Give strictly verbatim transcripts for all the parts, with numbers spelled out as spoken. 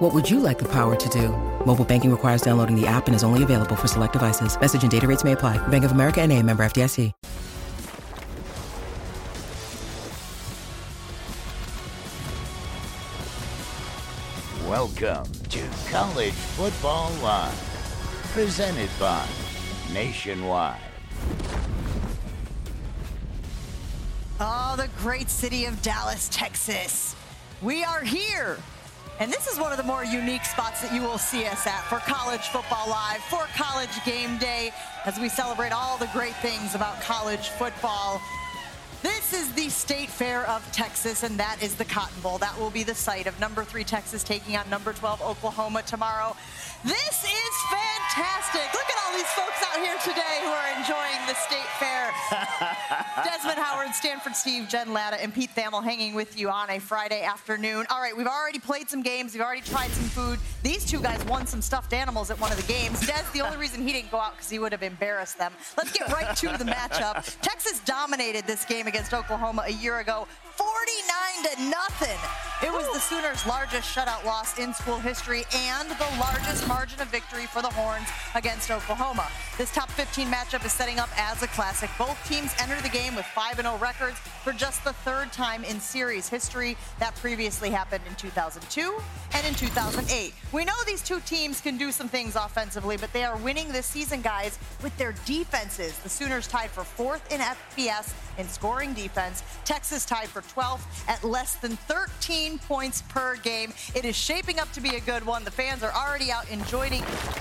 What would you like the power to do? Mobile banking requires downloading the app and is only available for select devices. Message and data rates may apply. Bank of America N A, member F D I C. Welcome to College Football Live, presented by Nationwide. Oh, the great city of Dallas, Texas. We are here. And this is one of the more unique spots that you will see us at for College Football Live, for College Game Day, as we celebrate all the great things about college football. This is the State Fair of Texas, and that is the Cotton Bowl. That will be the site of number three Texas taking on number twelve Oklahoma tomorrow. This is fantastic. Look at all these folks out here today who are enjoying the State Fair. Desmond Howard, Stanford Steve, Jen Lada, and Pete Thamel hanging with you on a Friday afternoon. All right, we've already played some games. We've already tried some food. These two guys won some stuffed animals at one of the games. Des, the only reason he didn't go out because he would have embarrassed them. Let's get right to the matchup. Texas dominated this game against Oklahoma a year ago, forty-nine to nothing. It was the Sooners' largest shutout loss in school history and the largest margin of victory for the Horns against Oklahoma. This top fifteen matchup is setting up as a classic. Both teams enter the game with five and oh records for just the third time in series history. That previously happened in two thousand two and in two thousand eight. We know these two teams can do some things offensively, but they are winning this season, guys, with their defenses. The Sooners tied for fourth in F B S in scoring defense. Texas tied for twelfth at less than thirteen points per game. It is shaping up to be a good one. The fans are already out enjoying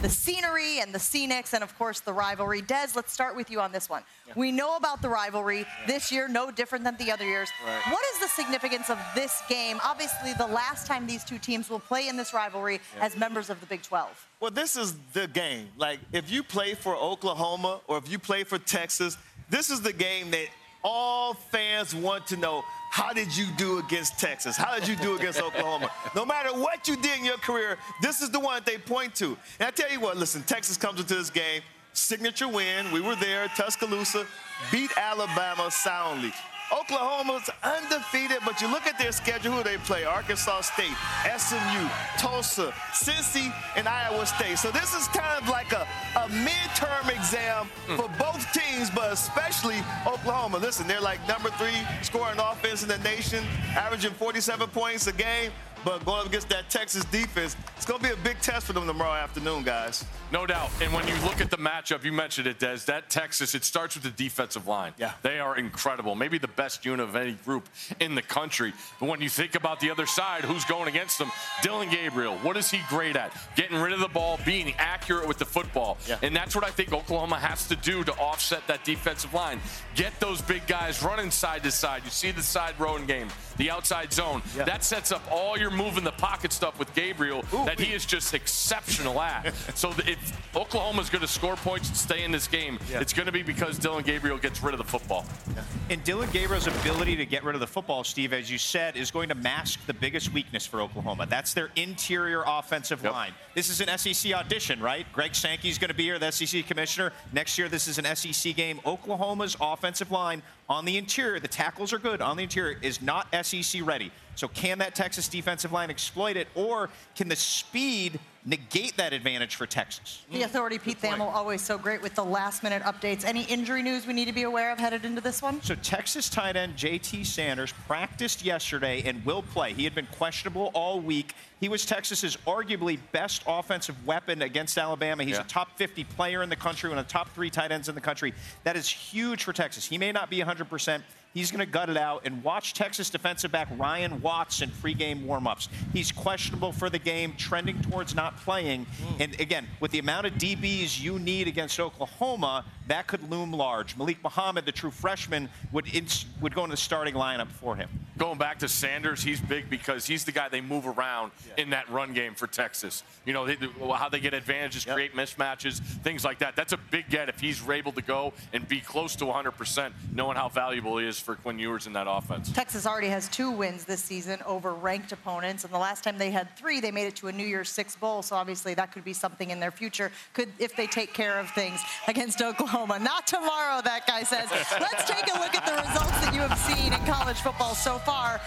the scenery and the scenics and, of course, the rivalry. Des, let's start with you on this one. Yeah. We know about the rivalry yeah. this year, no different than the other years. Right. What is the significance of this game? Obviously, the last time these two teams will play in this rivalry yeah. as members of the Big twelve. Well, this is the game. Like, if you play for Oklahoma or if you play for Texas, this is the game that all fans want to know, how did you do against Texas? How did you do against Oklahoma? No matter what you did in your career, this is the one that they point to. And I tell you what, listen, Texas comes into this game, signature win. We were there, Tuscaloosa, beat Alabama soundly. Oklahoma's undefeated, but you look at their schedule, who they play, Arkansas State, S M U, Tulsa, Cincy, and Iowa State. So this is kind of like a, a midterm exam for both teams, but especially Oklahoma. Listen, they're like number three scoring offense in the nation, averaging forty-seven points a game. But going against that Texas defense, it's going to be a big test for them tomorrow afternoon, guys. No doubt. And when you look at the matchup, you mentioned it, Des, that Texas, it starts with the defensive line. Yeah. They are incredible. Maybe the best unit of any group in the country. But when you think about the other side, who's going against them, Dylan Gabriel, what is he great at? Getting rid of the ball, being accurate with the football. Yeah. And that's what I think Oklahoma has to do to offset that defensive line. Get those big guys running side to side. You see the side rowing game, the outside zone. Yeah. That sets up all your moving the pocket stuff with Gabriel Ooh. that he is just exceptional at. So if Oklahoma's going to score points and stay in this game, yeah. it's going to be because Dylan Gabriel gets rid of the football. Yeah. And Dylan Gabriel's ability to get rid of the football, Steve, as you said, is going to mask the biggest weakness for Oklahoma. That's their interior offensive yep. line. This is an S E C audition, right? Greg Sankey's going to be here, the S E C commissioner. Next year, this is an S E C game. Oklahoma's offensive line on the interior, the tackles are good, on the interior, is not S E C ready. So can that Texas defensive line exploit it, or can the speed negate that advantage for Texas? The authority, Pete Thamel, always so great with the last-minute updates. Any injury news we need to be aware of headed into this one? So Texas tight end J T Sanders practiced yesterday and will play. He had been questionable all week. He was Texas's arguably best offensive weapon against Alabama. He's yeah. a top fifty player in the country, one of the top three tight ends in the country. That is huge for Texas. He may not be one hundred percent. He's going to gut it out, and watch Texas defensive back Ryan Watts in pregame warm-ups. He's questionable for the game, trending towards not playing. Mm. And, again, with the amount of D Bs you need against Oklahoma, that could loom large. Malik Muhammad, the true freshman, would, ins- would go into the starting lineup for him. going back to Sanders, he's big because he's the guy they move around yeah. in that run game for Texas. You know, they, how they get advantages, yep. create mismatches, things like that. That's a big get if he's able to go and be close to one hundred percent, knowing how valuable he is for Quinn Ewers in that offense. Texas already has two wins this season over ranked opponents, and the last time they had three, they made it to a New Year's Six Bowl, so obviously that could be something in their future, could if they take care of things against Oklahoma. Not tomorrow, that guy says. Let's take a look at the results that you have seen in college football so far.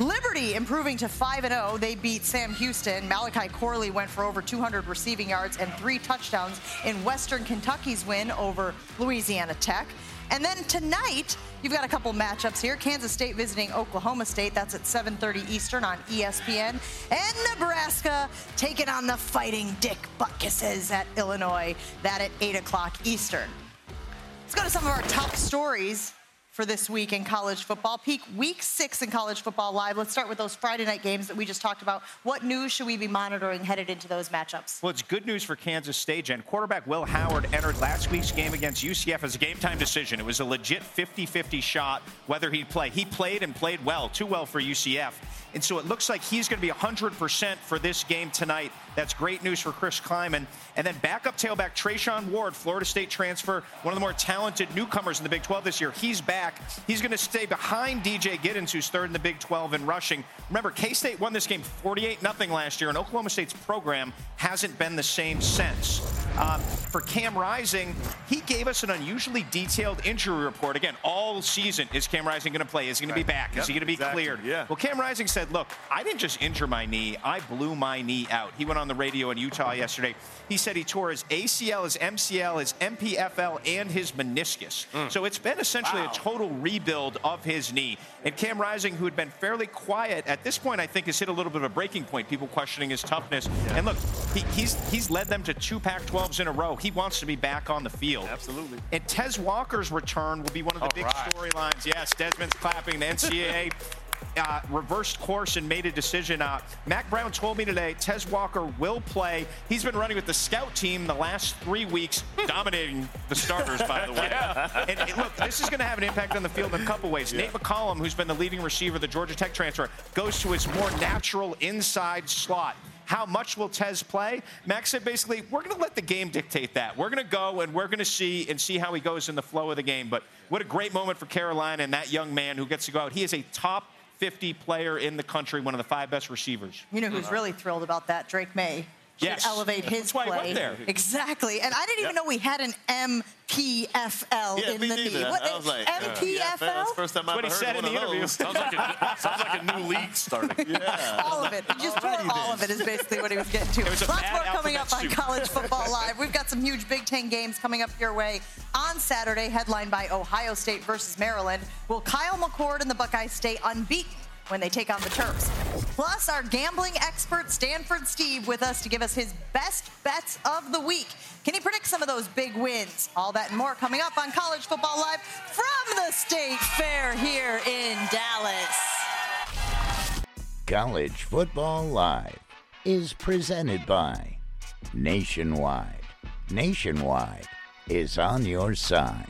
Liberty improving to five and oh. They beat Sam Houston. Malachi Corley went for over two hundred receiving yards and three touchdowns in Western Kentucky's win over Louisiana Tech. And then tonight, you've got a couple matchups here. Kansas State visiting Oklahoma State. That's at seven thirty Eastern on E S P N. And Nebraska taking on the Fighting Dick Butkusses at Illinois. That at eight o'clock Eastern. Let's go to some of our top stories for this week in college football. Peak week six in college football live. Let's start with those Friday night games that we just talked about. What news should we be monitoring headed into those matchups? Well, it's good news for Kansas State, Jen. Quarterback Will Howard entered last week's game against U C F as a game-time decision. It was a legit fifty-fifty shot whether he'd play. He played and played well, too well for U C F. And so it looks like he's going to be one hundred percent for this game tonight. That's great news for Chris Kleiman. And then backup tailback Trayshawn Ward, Florida State transfer, one of the more talented newcomers in the Big twelve this year. He's back. He's going to stay behind D J Giddens, who's third in the Big twelve in rushing. Remember, K-State won this game forty-eight nothing last year, and Oklahoma State's program hasn't been the same since. Um, for Cam Rising, he gave us an unusually detailed injury report. Again, all season, is Cam Rising going to play? Is he going to be back? Yep, is he going to be exactly, cleared? Yeah. Well, Cam Rising said, look, I didn't just injure my knee. I blew my knee out. He went on the radio in Utah yesterday. He said he tore his A C L, his M C L, his M P F L, and his meniscus. Mm. So it's been essentially wow. a total rebuild of his knee. And Cam Rising, who had been fairly quiet, at this point I think has hit a little bit of a breaking point, people questioning his toughness. Yeah. And look, he, he's he's led them to two Pac twelves in a row. He wants to be back on the field. Absolutely. And Tez Walker's return will be one of the All big right. storylines. Yes, Desmond's clapping, the N C A A. Uh, reversed course and made a decision. Uh, Mac Brown told me today Tez Walker will play. He's been running with the scout team the last three weeks, dominating the starters, by the way. Yeah. And, and look, this is going to have an impact on the field in a couple ways. Yeah. Nate McCollum, who's been the leading receiver, the Georgia Tech transfer, goes to his more natural inside slot. How much will Tez play? Max said basically, we're going to let the game dictate that. We're going to go and we're going to see and see how he goes in the flow of the game. But what a great moment for Carolina and that young man who gets to go out. He is a top fifty player in the country, one of the five best receivers. You know who's really thrilled about that? Drake May. Yes. Elevate his That's why play. I went there. Exactly. And I didn't yep. even know we had an M P F L yeah, in the knee. What, I was like, M P F L? Yeah, that's first time I've ever heard of one of those. Sounds like a, sounds like a new league starting. Yeah. All of it. Just all, all of it is basically what he was getting to. Lots more coming up soup. on College Football Live. We've got some huge Big Ten games coming up your way on Saturday, headlined by Ohio State versus Maryland. Will Kyle McCord and the Buckeyes stay unbeaten when they take on the Terps? Plus, our gambling expert, Stanford Steve, with us to give us his best bets of the week. Can he predict some of those big wins? All that and more coming up on College Football Live from the State Fair here in Dallas. College Football Live is presented by Nationwide. Nationwide is on your side.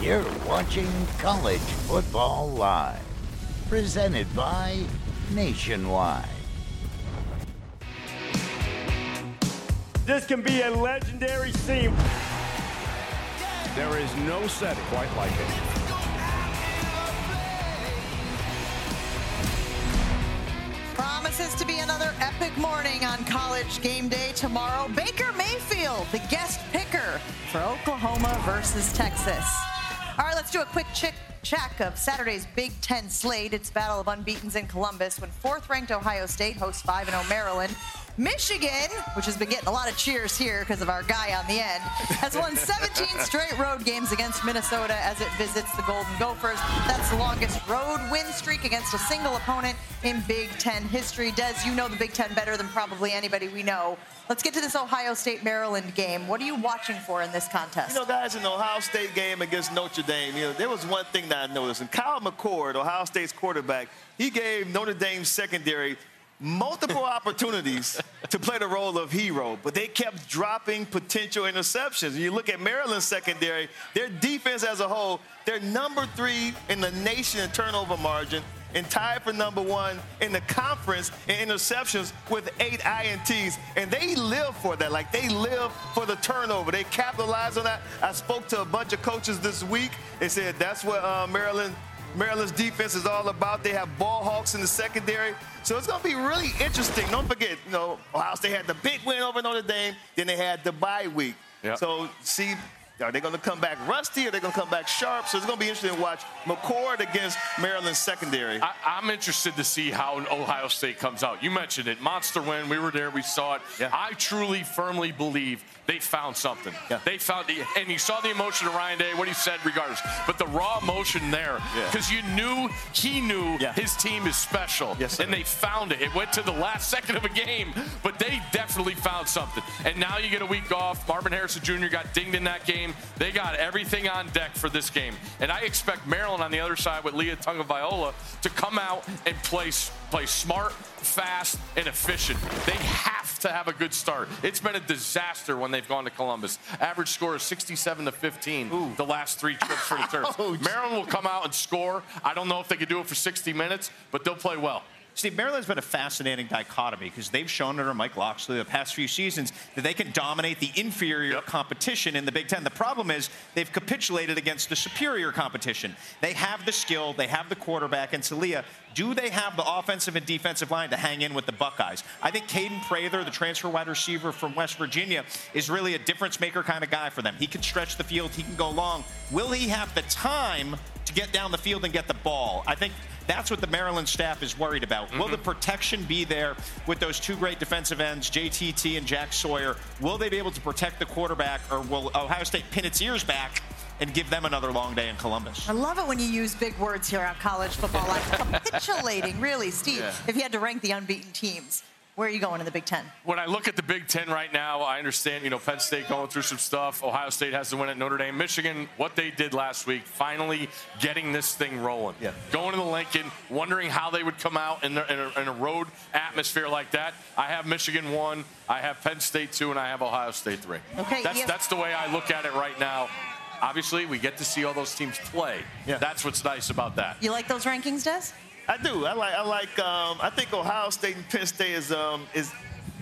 You're watching College Football Live, presented by Nationwide. This can be a legendary scene. There is no setting quite like it. Promises to be another epic morning on College Game Day tomorrow. Baker Mayfield, the guest picker for Oklahoma versus Texas. All right, let's do a quick check check of Saturday's Big Ten slate. It's Battle of Unbeatens in Columbus when fourth-ranked Ohio State hosts five and oh Maryland. Michigan, which has been getting a lot of cheers here because of our guy on the end, has won seventeen straight road games against Minnesota as it visits the Golden Gophers. That's the longest road win streak against a single opponent in Big Ten history. Des, you know the Big Ten better than probably anybody we know. Let's get to this Ohio State-Maryland game. What are you watching for in this contest? You know, guys, in the Ohio State game against Notre Dame, you know, there was one thing that I noticed. And Kyle McCord, Ohio State's quarterback, he gave Notre Dame's secondary multiple opportunities to play the role of hero, but they kept dropping potential interceptions. You look at Maryland's secondary, their defense as a whole, they're number three in the nation in turnover margin and tied for number one in the conference in interceptions with eight I N Ts. And they live for that. Like, they live for the turnover. They capitalize on that. I spoke to a bunch of coaches this week. They said that's what uh, Maryland – Maryland's defense is all about. They have ball hawks in the secondary. So it's going to be really interesting. Don't forget, you know, Ohio State had the big win over Notre Dame. Then they had the bye week. Yep. So, see, are they going to come back rusty? Or are they going to come back sharp? So it's going to be interesting to watch McCord against Maryland's secondary. I, I'm interested to see how Ohio State comes out. You mentioned it. Monster win. We were there. We saw it. Yeah. I truly, firmly believe they found something. Yeah. They found the, and you saw the emotion of Ryan Day, what he said regardless, but the raw emotion there, because yeah. you knew, he knew yeah. his team is special, yes, and they found it. It went to the last second of a game, but they definitely found something. And now you get a week off. Marvin Harrison Junior got dinged in that game. They got everything on deck for this game. And I expect Maryland on the other side with Leah Tagovailoa to come out and play, play smart, fast, and efficient. They have to have a good start. It's been a disaster when they've gone to Columbus. Average score is sixty-seven to fifteen Ooh. The last three trips for the Terps. Maryland will come out and score. I don't know if they could do it for sixty minutes, but they'll play well. Steve, Maryland's been a fascinating dichotomy because they've shown under Mike Loxley the past few seasons that they can dominate the inferior yep. competition in the Big Ten. The problem is they've capitulated against the superior competition. They have the skill, they have the quarterback, and Salia, do they have the offensive and defensive line to hang in with the Buckeyes? I think Caden Prather, the transfer wide receiver from West Virginia, is really a difference maker kind of guy for them. He can stretch the field, he can go long. Will he have the time to get down the field and get the ball? I think that's what the Maryland staff is worried about. Mm-hmm. Will the protection be there with those two great defensive ends, J T T and Jack Sawyer? Will they be able to protect the quarterback, or will Ohio State pin its ears back and give them another long day in Columbus? I love it when you use big words here on college football, like capitulating. Really, Steve, yeah. if you had to rank the unbeaten teams, where are you going in the Big Ten? When I look at the Big Ten right now, I understand, you know, Penn State going through some stuff. Ohio State has to win at Notre Dame. Michigan, what they did last week, finally getting this thing rolling. Yeah. Going to the Lincoln, wondering how they would come out in, the, in, a, in a road atmosphere like that. I have Michigan one, I have Penn State two, and I have Ohio State three. Okay, that's, yeah. that's the way I look at it right now. Obviously, we get to see all those teams play. Yeah. That's what's nice about that. You like those rankings, Des? I do. I like. I like. Um, I think Ohio State and Penn State is um, is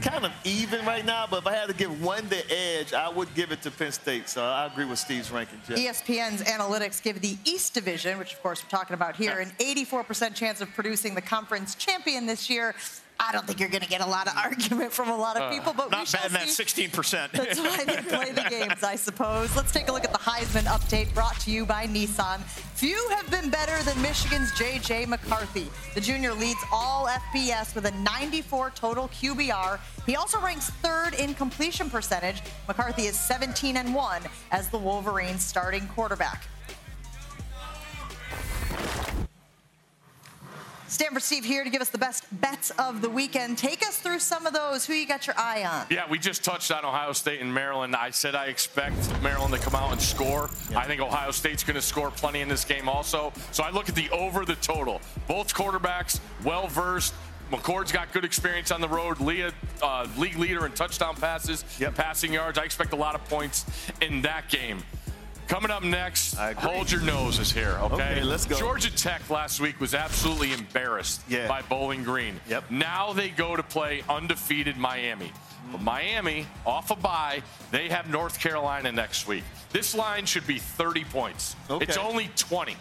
kind of even right now. But if I had to give one the edge, I would give it to Penn State. So I agree with Steve's ranking. Yeah. E S P N's analytics give the East Division, which of course we're talking about here, an eighty-four percent chance of producing the conference champion this year. I don't think you're going to get a lot of argument from a lot of people, but uh, we shall see. Not bad, that's sixteen percent. That's why they play the games, I suppose. Let's take a look at the Heisman update brought to you by Nissan. Few have been better than Michigan's J J. McCarthy. The junior leads all F B S with a ninety-four total Q B R. He also ranks third in completion percentage. McCarthy is seventeen and one as the Wolverines' starting quarterback. Stanford Steve here to give us the best bets of the weekend. Take us through some of those. Who you got your eye on? Yeah, we just touched on Ohio State and Maryland. I said I expect Maryland to come out and score. Yeah. I think Ohio State's going to score plenty in this game also. So I look at the over, the total. Both quarterbacks well-versed. McCord's got good experience on the road. Leah, uh, league leader in touchdown passes, yep. passing yards. I expect a lot of points in that game. Coming up next, hold your noses here, okay? Okay, let's go. Georgia Tech last week was absolutely embarrassed yeah. by Bowling Green. Yep. Now they go to play undefeated Miami. But Miami, off a bye, they have North Carolina next week. This line should be thirty points. Okay. It's only twenty.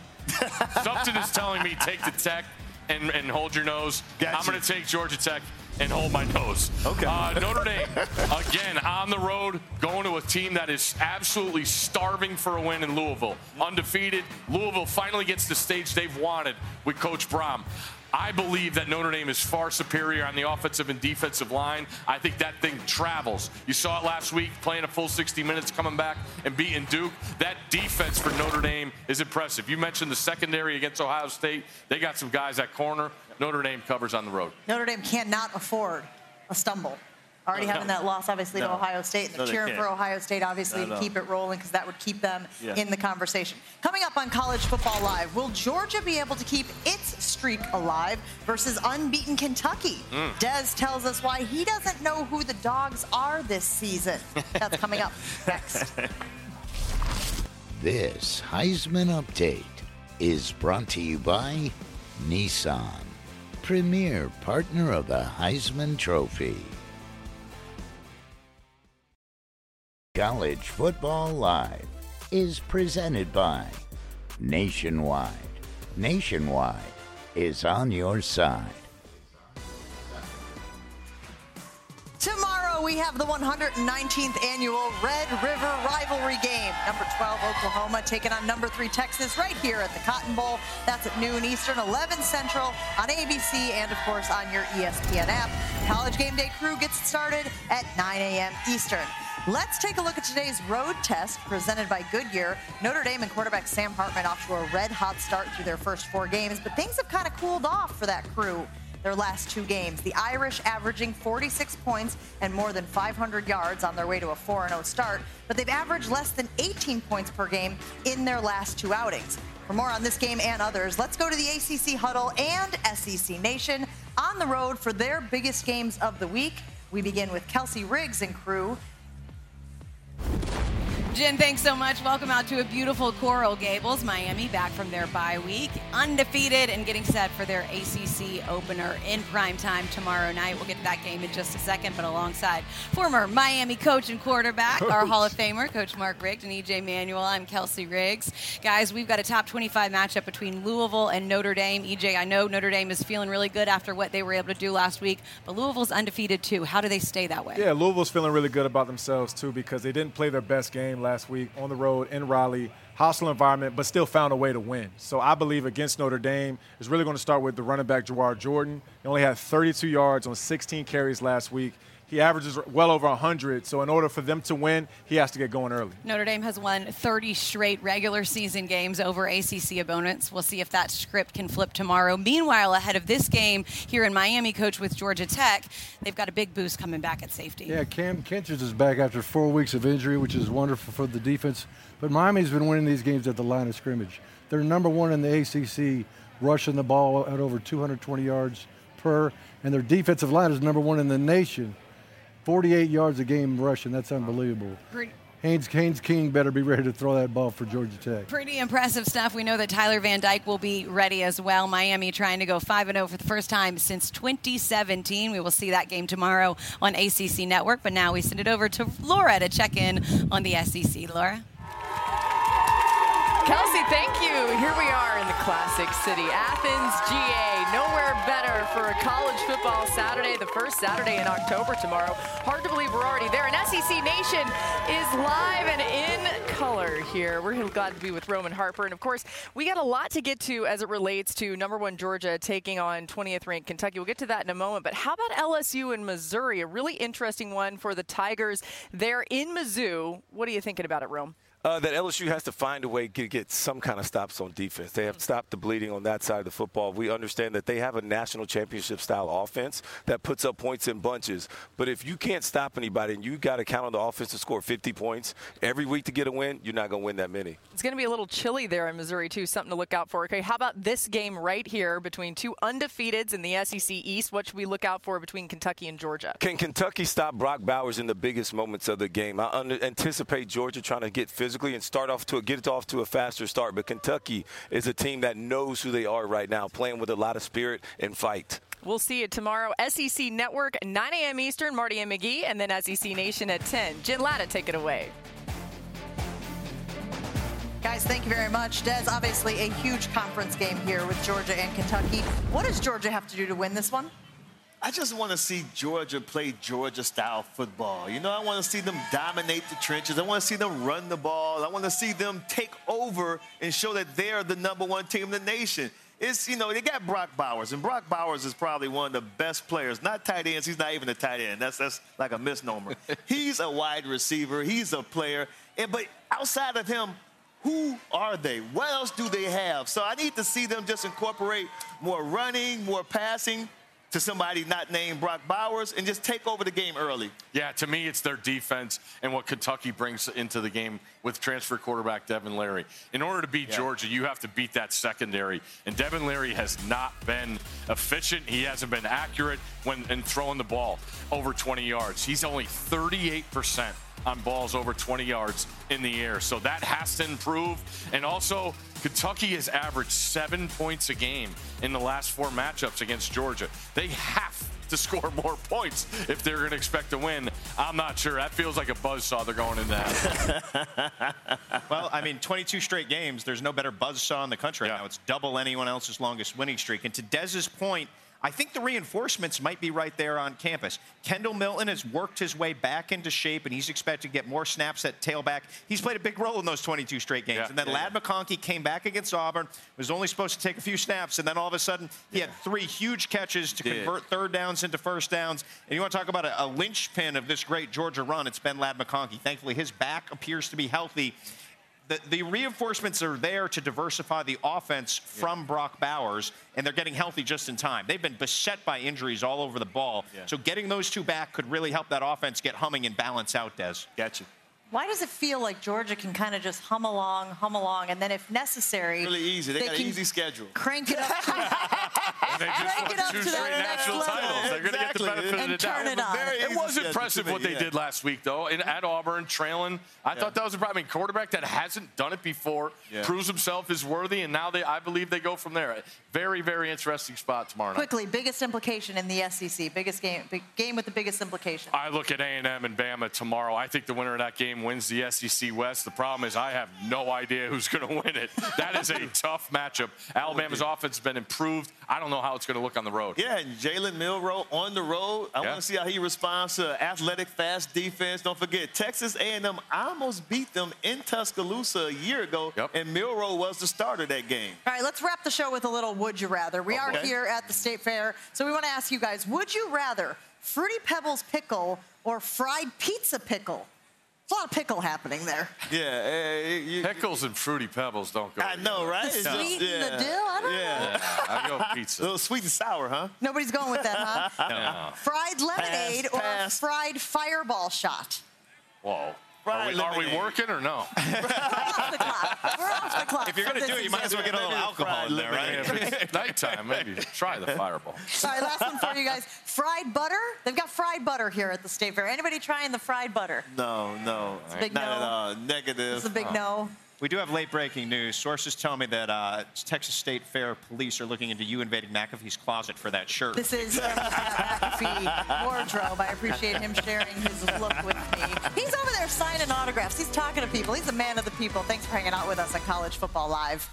Something is telling me take the Tech and, and hold your nose. Gotcha. I'm going to take Georgia Tech and hold my nose. Okay. Uh, Notre Dame, again, on the road, going to a team that is absolutely starving for a win in Louisville. Undefeated. Louisville finally gets the stage they've wanted with Coach Brohm. I believe that Notre Dame is far superior on the offensive and defensive line. I think that thing travels. You saw it last week, playing a full sixty minutes, coming back and beating Duke. That defense for Notre Dame is impressive. You mentioned the secondary against Ohio State. They got some guys at corner. Notre Dame covers on the road. Notre Dame cannot afford a stumble. already no, having no. that loss, obviously, no. to Ohio State. And they're no, cheering they for Ohio State, obviously, no, no. to keep it rolling because that would keep them yeah. in the conversation. Coming up on College Football Live, will Georgia be able to keep its streak alive versus unbeaten Kentucky? Mm. Dez tells us why he doesn't know who the dogs are this season. That's coming up next. This Heisman Update is brought to you by Nissan, premier partner of the Heisman Trophy. College Football Live is presented by Nationwide. Nationwide is on your side. Tomorrow we have the one hundred nineteenth annual Red River Rivalry game. Number twelve Oklahoma taking on number three Texas right here at the Cotton Bowl. That's at noon Eastern, eleven Central on A B C and, of course, on your E S P N app. College Game Day crew gets started at nine a.m. Eastern. Let's take a look at today's road test presented by Goodyear. Notre Dame and quarterback Sam Hartman off to a red-hot start through their first four games, but things have kind of cooled off for that crew their last two games. The Irish averaging forty-six points and more than five hundred yards on their way to a four and oh start, but they've averaged less than eighteen points per game in their last two outings. For more on this game and others, let's go to the A C C Huddle and S E C Nation on the road for their biggest games of the week. We begin with Kelsey Riggs and crew. Jen, thanks so much. Welcome out to a beautiful Coral Gables. Miami back from their bye week, undefeated and getting set for their A C C opener in primetime tomorrow night. We'll get to that game in just a second, but alongside former Miami coach and quarterback, coach. our Hall of Famer, Coach Mark Richt and E J Manuel. I'm Kelsey Riggs. Guys, we've got a top twenty-five matchup between Louisville and Notre Dame. E J, I know Notre Dame is feeling really good after what they were able to do last week, but Louisville's undefeated too. How do they stay that way? Yeah, Louisville's feeling really good about themselves too because they didn't play their best game last week on the road in Raleigh, hostile environment, but still found a way to win. So I believe against Notre Dame is really going to start with the running back Jawar Jordan. He only had thirty-two yards on sixteen carries last week. He averages well over one hundred, so in order for them to win, he has to get going early. Notre Dame has won thirty straight regular season games over A C C opponents. We'll see if that script can flip tomorrow. Meanwhile, ahead of this game here in Miami, coach, with Georgia Tech, they've got a big boost coming back at safety. Yeah, Cam Kenchers is back after four weeks of injury, which is wonderful for the defense. But Miami's been winning these games at the line of scrimmage. They're number one in the A C C, rushing the ball at over two hundred twenty yards per, and their defensive line is number one in the nation. forty-eight yards a game rushing, that's unbelievable. Pretty. Haynes, Haynes King better be ready to throw that ball for Georgia Tech. Pretty impressive stuff. We know that Tyler Van Dyke will be ready as well. Miami trying to go five and oh for the first time since twenty seventeen. We will see that game tomorrow on A C C Network, but now we send it over to Laura to check in on the S E C. Laura? Kelsey, thank you. Here we are in the classic city, Athens, G A. Nowhere better for a college football Saturday, the first Saturday in October tomorrow. Hard to believe we're already there. And S E C Nation is live and in color here. We're glad to be with Roman Harper. And, of course, we got a lot to get to as it relates to number one Georgia taking on twentieth-ranked Kentucky. We'll get to that in a moment. But how about L S U and Missouri? A really interesting one for the Tigers. They're in Mizzou. What are you thinking about it, Rome? Uh, that L S U has to find a way to get some kind of stops on defense. They have stopped the bleeding on that side of the football. We understand that they have a national championship-style offense that puts up points in bunches. But if you can't stop anybody and you got to count on the offense to score fifty points every week to get a win, you're not going to win that many. It's going to be a little chilly there in Missouri, too. Something to look out for. Okay, how about this game right here between two undefeateds in the S E C East? What should we look out for between Kentucky and Georgia? Can Kentucky stop Brock Bowers in the biggest moments of the game? I under- anticipate Georgia trying to get physical and start off to a, get it off to a faster start. But Kentucky is a team that knows who they are right now, playing with a lot of spirit and fight. We'll see you tomorrow. S E C Network, nine a.m. Eastern, Marty and McGee, and then S E C Nation at ten. Jen Lada, take it away. Guys, thank you very much. Des, obviously a huge conference game here with Georgia and Kentucky. What does Georgia have to do to win this one? I just want to see Georgia play Georgia-style football. You know, I want to see them dominate the trenches. I want to see them run the ball. I want to see them take over and show that they're the number one team in the nation. It's, you know, they got Brock Bowers, and Brock Bowers is probably one of the best players. Not tight ends. He's not even a tight end. That's, that's like a misnomer. He's a wide receiver. He's a player. And, but outside of him, who are they? What else do they have? So I need to see them just incorporate more running, more passing, to somebody not named Brock Bowers and just take over the game early? Yeah, to me, it's their defense and what Kentucky brings into the game with transfer quarterback Devin Leary. In order to beat yeah. Georgia, you have to beat that secondary. And Devin Leary has not been efficient. He hasn't been accurate when in throwing the ball over twenty yards. He's only thirty-eight percent on balls over twenty yards in the air. So that has to improve. And also, Kentucky has averaged seven points a game in the last four matchups against Georgia. They have to score more points if they're going to expect to win. I'm not sure. That feels like a buzzsaw they're going into that. Well, I mean, twenty-two straight games. There's no better buzzsaw in the country yeah. now. It's double anyone else's longest winning streak. And to Dez's point, I think the reinforcements might be right there on campus. Kendall Milton has worked his way back into shape, and he's expected to get more snaps at tailback. He's played a big role in those twenty-two straight games. Yeah, and then yeah, Ladd yeah. McConkey came back against Auburn, was only supposed to take a few snaps, and then all of a sudden he yeah. had three huge catches to Did. convert third downs into first downs. And you want to talk about a, a linchpin of this great Georgia run, it's been Ladd McConkey. Thankfully, his back appears to be healthy. The, the reinforcements are there to diversify the offense from yeah. Brock Bowers, and they're getting healthy just in time. They've been beset by injuries all over the ball. Yeah. So getting those two back could really help that offense get humming and balance out, Des. Gotcha. Why does it feel like Georgia can kind of just hum along, hum along, and then if necessary, really easy. They, they got an easy schedule. Crank it up. They just won two straight national titles. They're going to get the benefit of the doubt. It was impressive what they did last week, though, in, at Auburn, trailing. I thought that was a problem. I mean, quarterback that hasn't done it before proves himself is worthy, and now they, I believe they go from there. Very, very interesting spot tomorrow night. Quickly, biggest implication in the S E C, biggest game, big game with the biggest implication. I look at A and M and Bama tomorrow. I think the winner of that game wins the S E C West. The problem is I have no idea who's going to win it. That is a tough matchup. Alabama's oh, offense has been improved. I don't know how it's going to look on the road. Yeah, and Jalen Milroe on the road. I yeah. want to see how he responds to athletic, fast defense. Don't forget, Texas A and M almost beat them in Tuscaloosa a year ago, yep. and Milroe was the starter that game. All right, let's wrap the show with a little would you rather. We okay. are here at the State Fair, so we want to ask you guys, would you rather Fruity Pebbles pickle or fried pizza pickle? There's a lot of pickle happening there. Yeah. Uh, you, Pickles and Fruity Pebbles don't go I together. know, right? The sweet no. and yeah. the dill? I don't yeah. know. Yeah, I go pizza. A little sweet and sour, huh? Nobody's going with that, huh? No. Fried lemonade pass, pass. or fried fireball shot? Whoa. Are we, are we working or no? We're off the clock. We're off the clock. If you're going to do it, you might as well get a little alcohol in there, right? If it's nighttime, maybe try the fireball. All right, last one for you guys. Fried butter. They've got fried butter here at the State Fair. Anybody trying the fried butter? No, no. It's a big no. Not at all. Negative. It's a big no. We do have late-breaking news. Sources tell me that uh, Texas State Fair police are looking into you invading McAfee's closet for that shirt. This is McAfee wardrobe. I appreciate him sharing his look with me. He's over there signing autographs. He's talking to people. He's a man of the people. Thanks for hanging out with us on College Football Live.